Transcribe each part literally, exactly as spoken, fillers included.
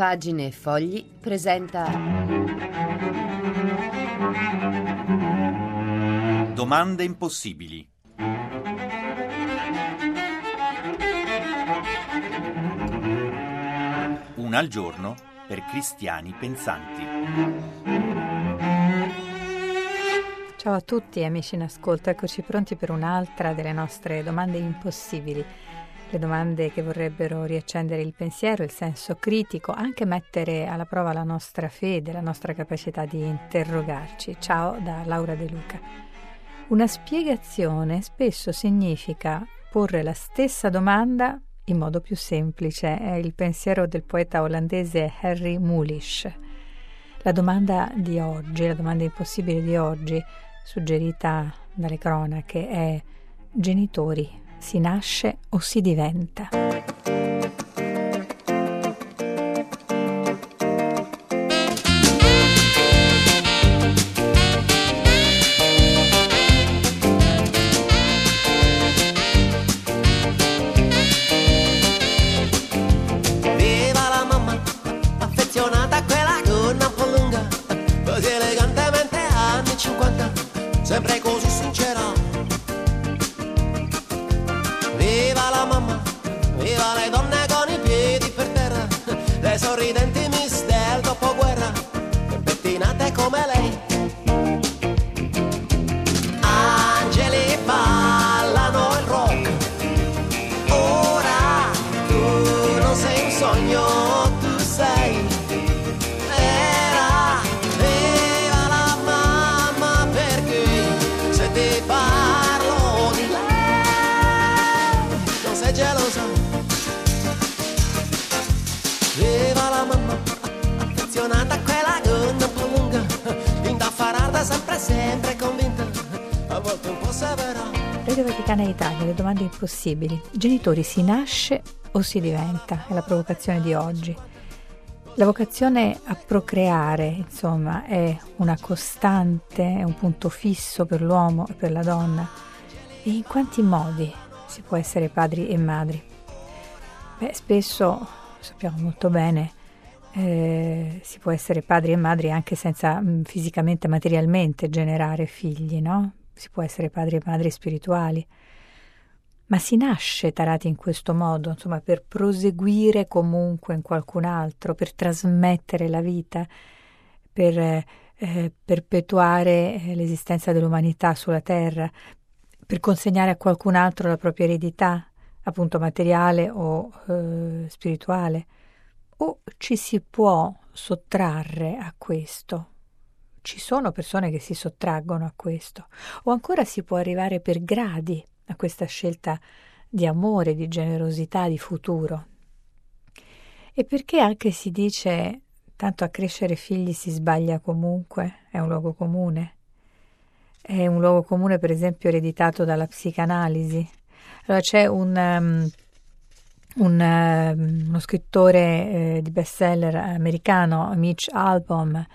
Pagine e fogli presenta Domande impossibili. Una al giorno per cristiani pensanti. Ciao a tutti amici in ascolto, eccoci pronti per un'altra delle nostre domande impossibili. Le domande che vorrebbero riaccendere il pensiero, il senso critico, anche mettere alla prova la nostra fede, la nostra capacità di interrogarci. Ciao da Laura De Luca. Una spiegazione spesso significa porre la stessa domanda in modo più semplice. È il pensiero del poeta olandese Harry Mulisch. La domanda di oggi, la domanda impossibile di oggi, suggerita dalle cronache, è: genitori, si nasce o si diventa? Viva la mamma, affezionata a quella gonna un po' lunga, così elegantemente anni cinquanta, sempre così sincera. Viva le donne con i piedi per terra, le sorridenti miss del dopoguerra, pettinate come lei. Angeli ballano il rock, ora tu non sei un sogno, tu sei vera. Viva la mamma, perché se ti parlo di lei non sei gelosa. Sempre, sempre convinta, a volte un po' severa. Radio Vaticana Italia, le domande impossibili. Genitori, si nasce o si diventa? È la provocazione di oggi. La vocazione a procreare, insomma, è una costante, è un punto fisso per l'uomo e per la donna. E in quanti modi si può essere padri e madri? Beh, spesso, sappiamo molto bene, Eh, si può essere padri e madri anche senza mh, fisicamente, materialmente generare figli, no? Si può essere padri e madri spirituali, ma si nasce tarati in questo modo, insomma, per proseguire comunque in qualcun altro, per trasmettere la vita, per eh, perpetuare l'esistenza dell'umanità sulla terra, per consegnare a qualcun altro la propria eredità, appunto materiale o eh, spirituale. O ci si può sottrarre a questo? Ci sono persone che si sottraggono a questo. O ancora si può arrivare per gradi a questa scelta di amore, di generosità, di futuro. E perché anche si dice tanto a crescere figli si sbaglia comunque, è un luogo comune. È un luogo comune, per esempio, ereditato dalla psicanalisi. Allora c'è un... Um, Un, uno scrittore eh, di bestseller americano, Mitch Albom,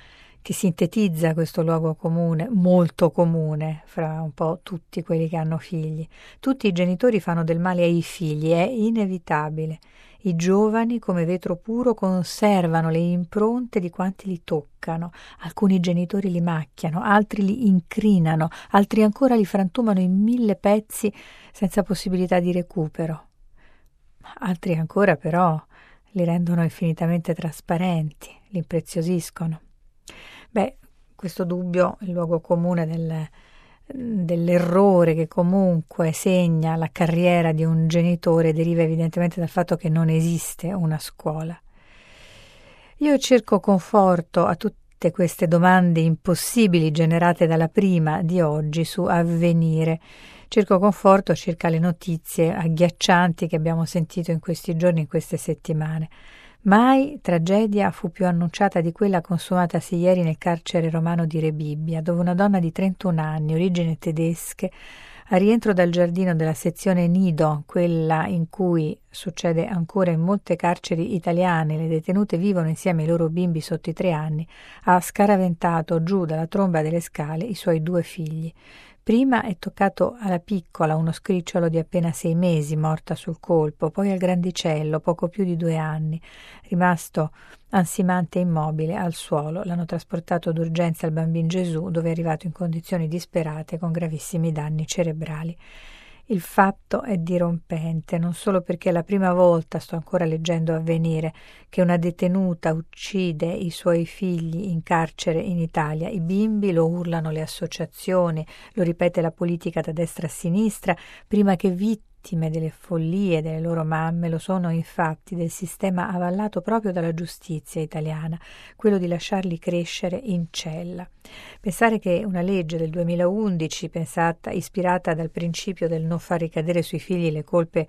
che sintetizza questo luogo comune, molto comune, fra un po' tutti quelli che hanno figli. Tutti i genitori fanno del male ai figli, è inevitabile. I giovani, come vetro puro, conservano le impronte di quanti li toccano. Alcuni genitori li macchiano, altri li incrinano, altri ancora li frantumano in mille pezzi senza possibilità di recupero. Altri ancora però li rendono infinitamente trasparenti, li impreziosiscono. Beh, questo dubbio, il luogo comune del, dell'errore che comunque segna la carriera di un genitore, deriva evidentemente dal fatto che non esiste una scuola. Io cerco conforto a tutte queste domande impossibili generate dalla prima di oggi su Avvenire. Cerco conforto circa le notizie agghiaccianti che abbiamo sentito in questi giorni, in queste settimane. Mai tragedia fu più annunciata di quella consumatasi ieri nel carcere romano di Rebibbia, dove una donna di trentuno anni, origine tedesche, al rientro dal giardino della sezione Nido, quella in cui succede ancora in molte carceri italiane, le detenute vivono insieme ai loro bimbi sotto i tre anni, ha scaraventato giù dalla tromba delle scale i suoi due figli. Prima è toccato alla piccola, uno scricciolo di appena sei mesi, morta sul colpo, poi al grandicello, poco più di due anni, rimasto ansimante e immobile al suolo. L'hanno trasportato d'urgenza al Bambin Gesù, dove è arrivato in condizioni disperate con gravissimi danni cerebrali. Il fatto è dirompente, non solo perché è la prima volta, sto ancora leggendo Avvenire, che una detenuta uccide i suoi figli in carcere in Italia. I bimbi, lo urlano le associazioni, lo ripete la politica da destra a sinistra, prima che vittime delle follie delle loro mamme lo sono infatti del sistema avallato proprio dalla giustizia italiana, quello di lasciarli crescere in cella. Pensare che una legge del duemilaundici, pensata, ispirata dal principio del non far ricadere sui figli le colpe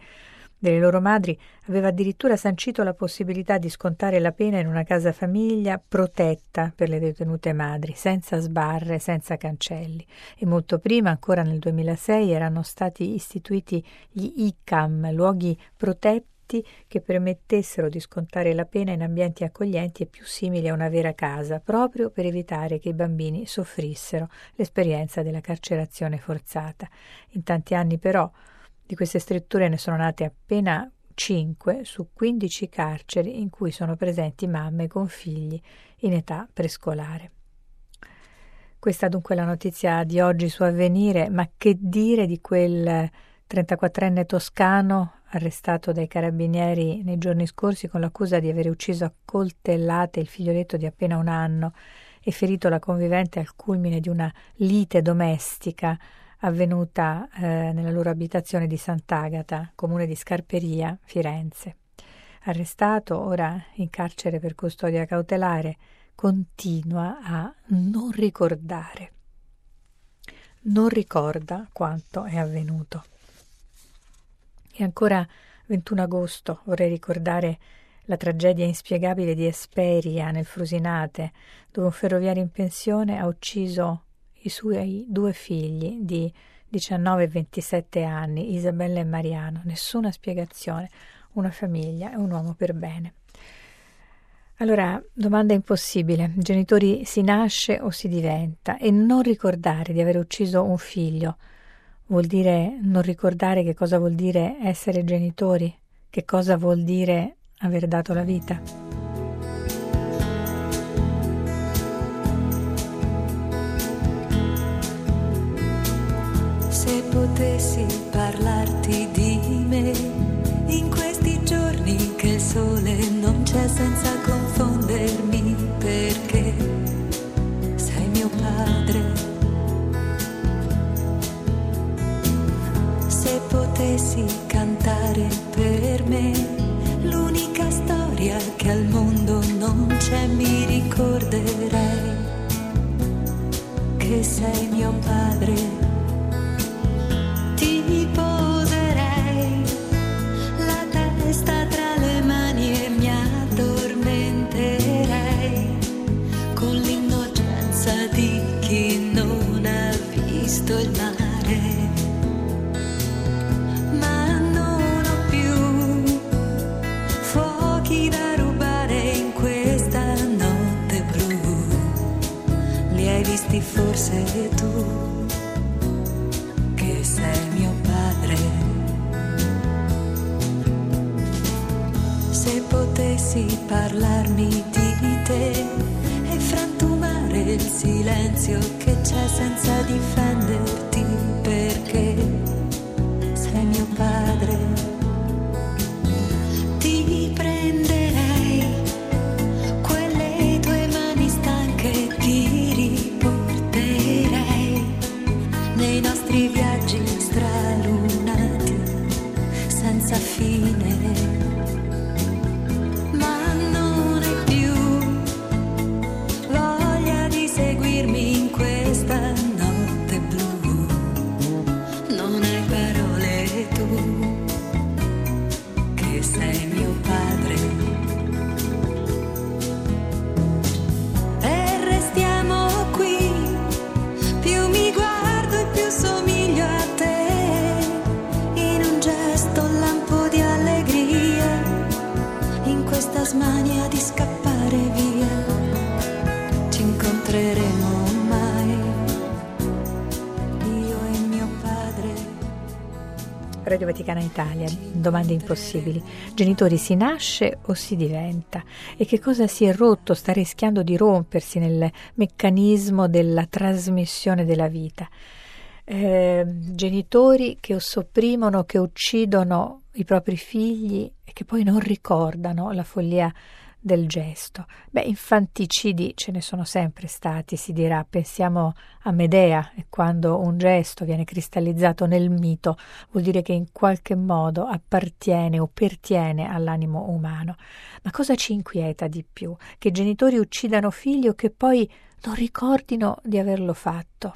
delle loro madri, aveva addirittura sancito la possibilità di scontare la pena in una casa famiglia protetta per le detenute madri, senza sbarre, senza cancelli. E molto prima, ancora nel duemilasei, erano stati istituiti gli I C A M, luoghi protetti che permettessero di scontare la pena in ambienti accoglienti e più simili a una vera casa, proprio per evitare che i bambini soffrissero l'esperienza della carcerazione forzata. In tanti anni però di queste strutture ne sono nate appena cinque su quindici carceri in cui sono presenti mamme con figli in età prescolare. Questa dunque è la notizia di oggi su Avvenire, ma che dire di quel trentaquattrenne toscano arrestato dai carabinieri nei giorni scorsi con l'accusa di aver ucciso a coltellate il figlioletto di appena un anno e ferito la convivente al culmine di una lite domestica avvenuta eh, nella loro abitazione di Sant'Agata, comune di Scarperia, Firenze. Arrestato, ora in carcere per custodia cautelare, continua a non ricordare. Non ricorda quanto è avvenuto. E ancora ventuno agosto vorrei ricordare la tragedia inspiegabile di Esperia nel Frusinate, dove un ferroviario in pensione ha ucciso i suoi due figli di diciannove e ventisette anni, Isabella e Mariano. Nessuna spiegazione, una famiglia e un uomo per bene. Allora, domanda impossibile, genitori si nasce o si diventa, e non ricordare di aver ucciso un figlio vuol dire non ricordare che cosa vuol dire essere genitori, che cosa vuol dire aver dato la vita. Se potessi parlarti di me in questi giorni che il sole non c'è, senza confondermi, perché sei mio padre. Se potessi cantare per me l'unica storia che al mondo non c'è, mi ricorderei che sei mio padre. Forse tu che sei mio padre. Se potessi parlarmi di te e frantumare il silenzio che c'è senza difenderti, perché sei mio padre. Ti prenderei quelle tue mani stanche, ti nei nostri viaggi stralunati senza fine, ma non è più voglia di seguirmi in questa notte Radio Vaticana Italia, domande impossibili. Genitori, si nasce o si diventa? E che cosa si è rotto, sta rischiando di rompersi nel meccanismo della trasmissione della vita? Eh, genitori che sopprimono, che uccidono i propri figli e che poi non ricordano la follia del gesto. Beh, infanticidi ce ne sono sempre stati, si dirà. Pensiamo a Medea, e quando un gesto viene cristallizzato nel mito vuol dire che in qualche modo appartiene o pertiene all'animo umano. Ma cosa ci inquieta di più? Che genitori uccidano figli o che poi non ricordino di averlo fatto.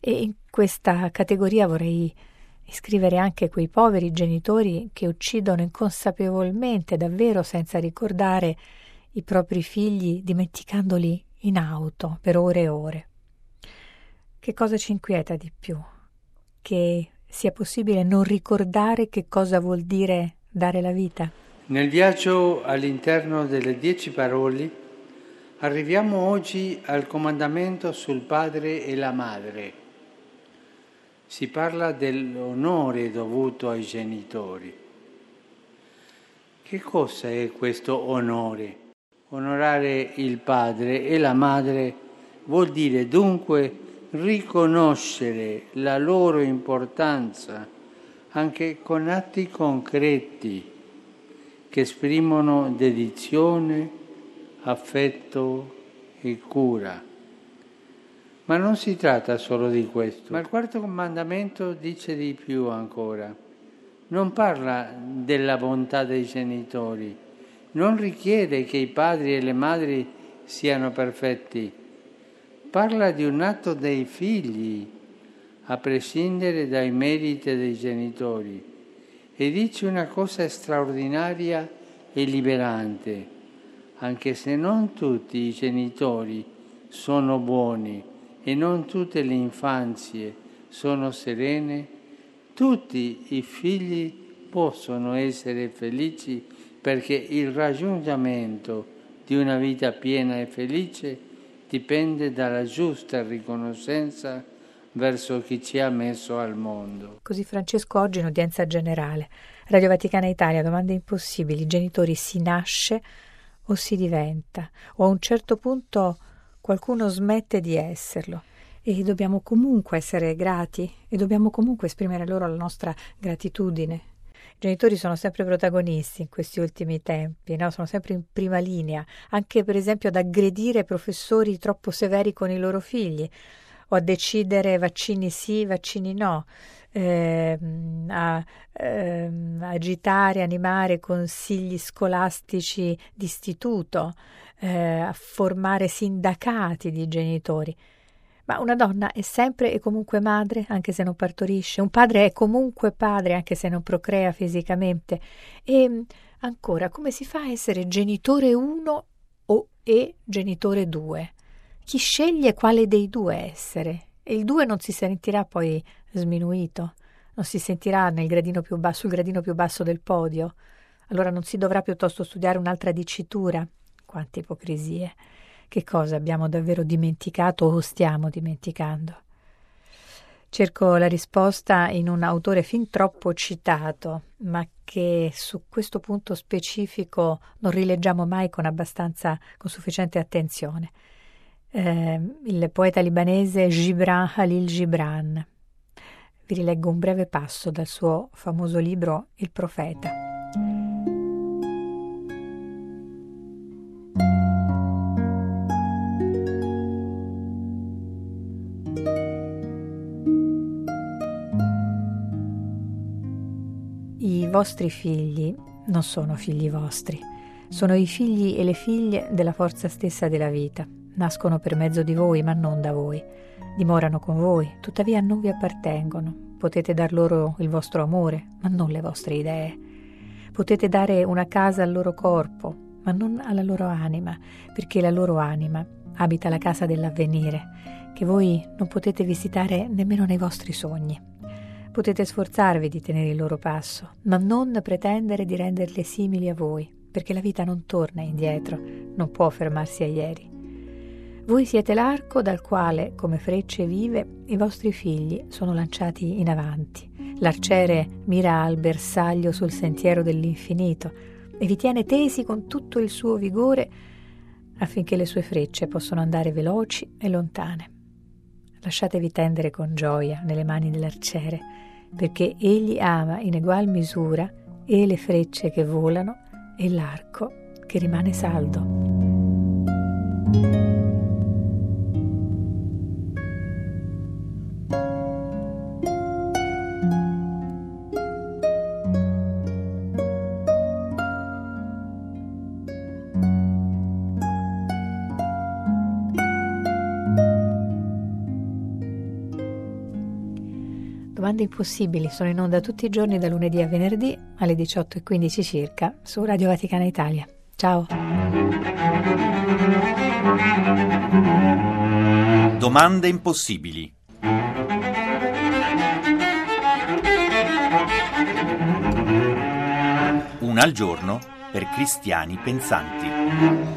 E in questa categoria vorrei iscrivere anche quei poveri genitori che uccidono inconsapevolmente, davvero senza ricordare, i propri figli, dimenticandoli in auto per ore e ore. Che cosa ci inquieta di più? Che sia possibile non ricordare che cosa vuol dire dare la vita? Nel viaggio all'interno delle dieci parole arriviamo oggi al comandamento sul padre e la madre. Si parla dell'onore dovuto ai genitori. Che cosa è questo onore? Onorare il padre e la madre vuol dire dunque riconoscere la loro importanza anche con atti concreti che esprimono dedizione, affetto e cura. Ma non si tratta solo di questo. Ma il quarto comandamento dice di più ancora. Non parla della bontà dei genitori, non richiede che i padri e le madri siano perfetti. Parla di un atto dei figli, a prescindere dai meriti dei genitori, e dice una cosa straordinaria e liberante, anche se non tutti i genitori sono buoni. E non tutte le infanzie sono serene, tutti i figli possono essere felici perché il raggiungimento di una vita piena e felice dipende dalla giusta riconoscenza verso chi ci ha messo al mondo. Così Francesco oggi in udienza generale. Radio Vaticana Italia, domande impossibili. I genitori, si nasce o si diventa? O a un certo punto qualcuno smette di esserlo, e dobbiamo comunque essere grati e dobbiamo comunque esprimere loro la nostra gratitudine. I genitori sono sempre protagonisti in questi ultimi tempi, no? Sono sempre in prima linea, anche per esempio ad aggredire professori troppo severi con i loro figli, o a decidere vaccini sì, vaccini no, eh, a eh, agitare, animare consigli scolastici d'istituto, eh, a formare sindacati di genitori. Ma una donna è sempre e comunque madre, anche se non partorisce, un padre è comunque padre, anche se non procrea fisicamente. E ancora, come si fa a essere genitore uno o e genitore due? Chi sceglie quale dei due essere? E il due non si sentirà poi sminuito, non si sentirà nel gradino più basso, sul gradino più basso del podio. Allora non si dovrà piuttosto studiare un'altra dicitura? Quante ipocrisie! Che cosa abbiamo davvero dimenticato o stiamo dimenticando? Cerco la risposta in un autore fin troppo citato, ma che su questo punto specifico non rileggiamo mai con abbastanza, con sufficiente attenzione. Eh, il poeta libanese Gibran Khalil Gibran. Vi rileggo un breve passo dal suo famoso libro Il profeta. I vostri figli non sono figli vostri, sono i figli e le figlie della forza stessa della vita. Nascono per mezzo di voi, ma non da voi. Dimorano con voi, tuttavia non vi appartengono. Potete dar loro il vostro amore, ma non le vostre idee. Potete dare una casa al loro corpo, ma non alla loro anima, perché la loro anima abita la casa dell'avvenire, che voi non potete visitare nemmeno nei vostri sogni. Potete sforzarvi di tenere il loro passo, ma non pretendere di renderle simili a voi, perché la vita non torna indietro, non può fermarsi a ieri. Voi siete l'arco dal quale, come frecce vive, i vostri figli sono lanciati in avanti. L'arciere mira al bersaglio sul sentiero dell'infinito e vi tiene tesi con tutto il suo vigore affinché le sue frecce possano andare veloci e lontane. Lasciatevi tendere con gioia nelle mani dell'arciere, perché egli ama in egual misura e le frecce che volano e l'arco che rimane saldo. Domande impossibili sono in onda tutti i giorni da lunedì a venerdì alle diciotto e quindici circa su Radio Vaticana Italia. Ciao. Domande impossibili. Una al giorno per cristiani pensanti.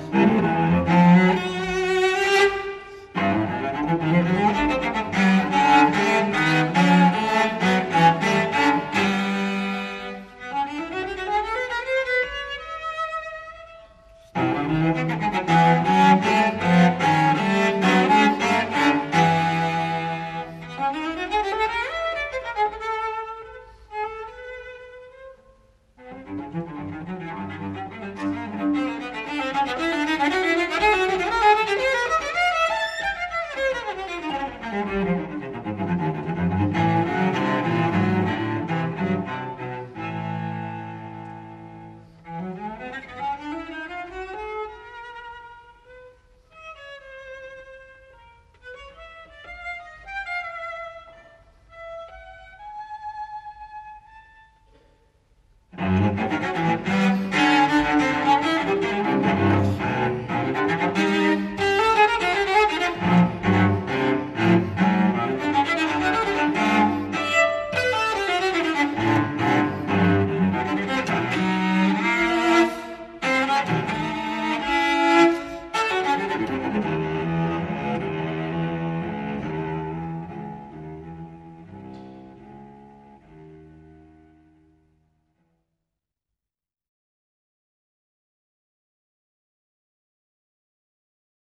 Thank you.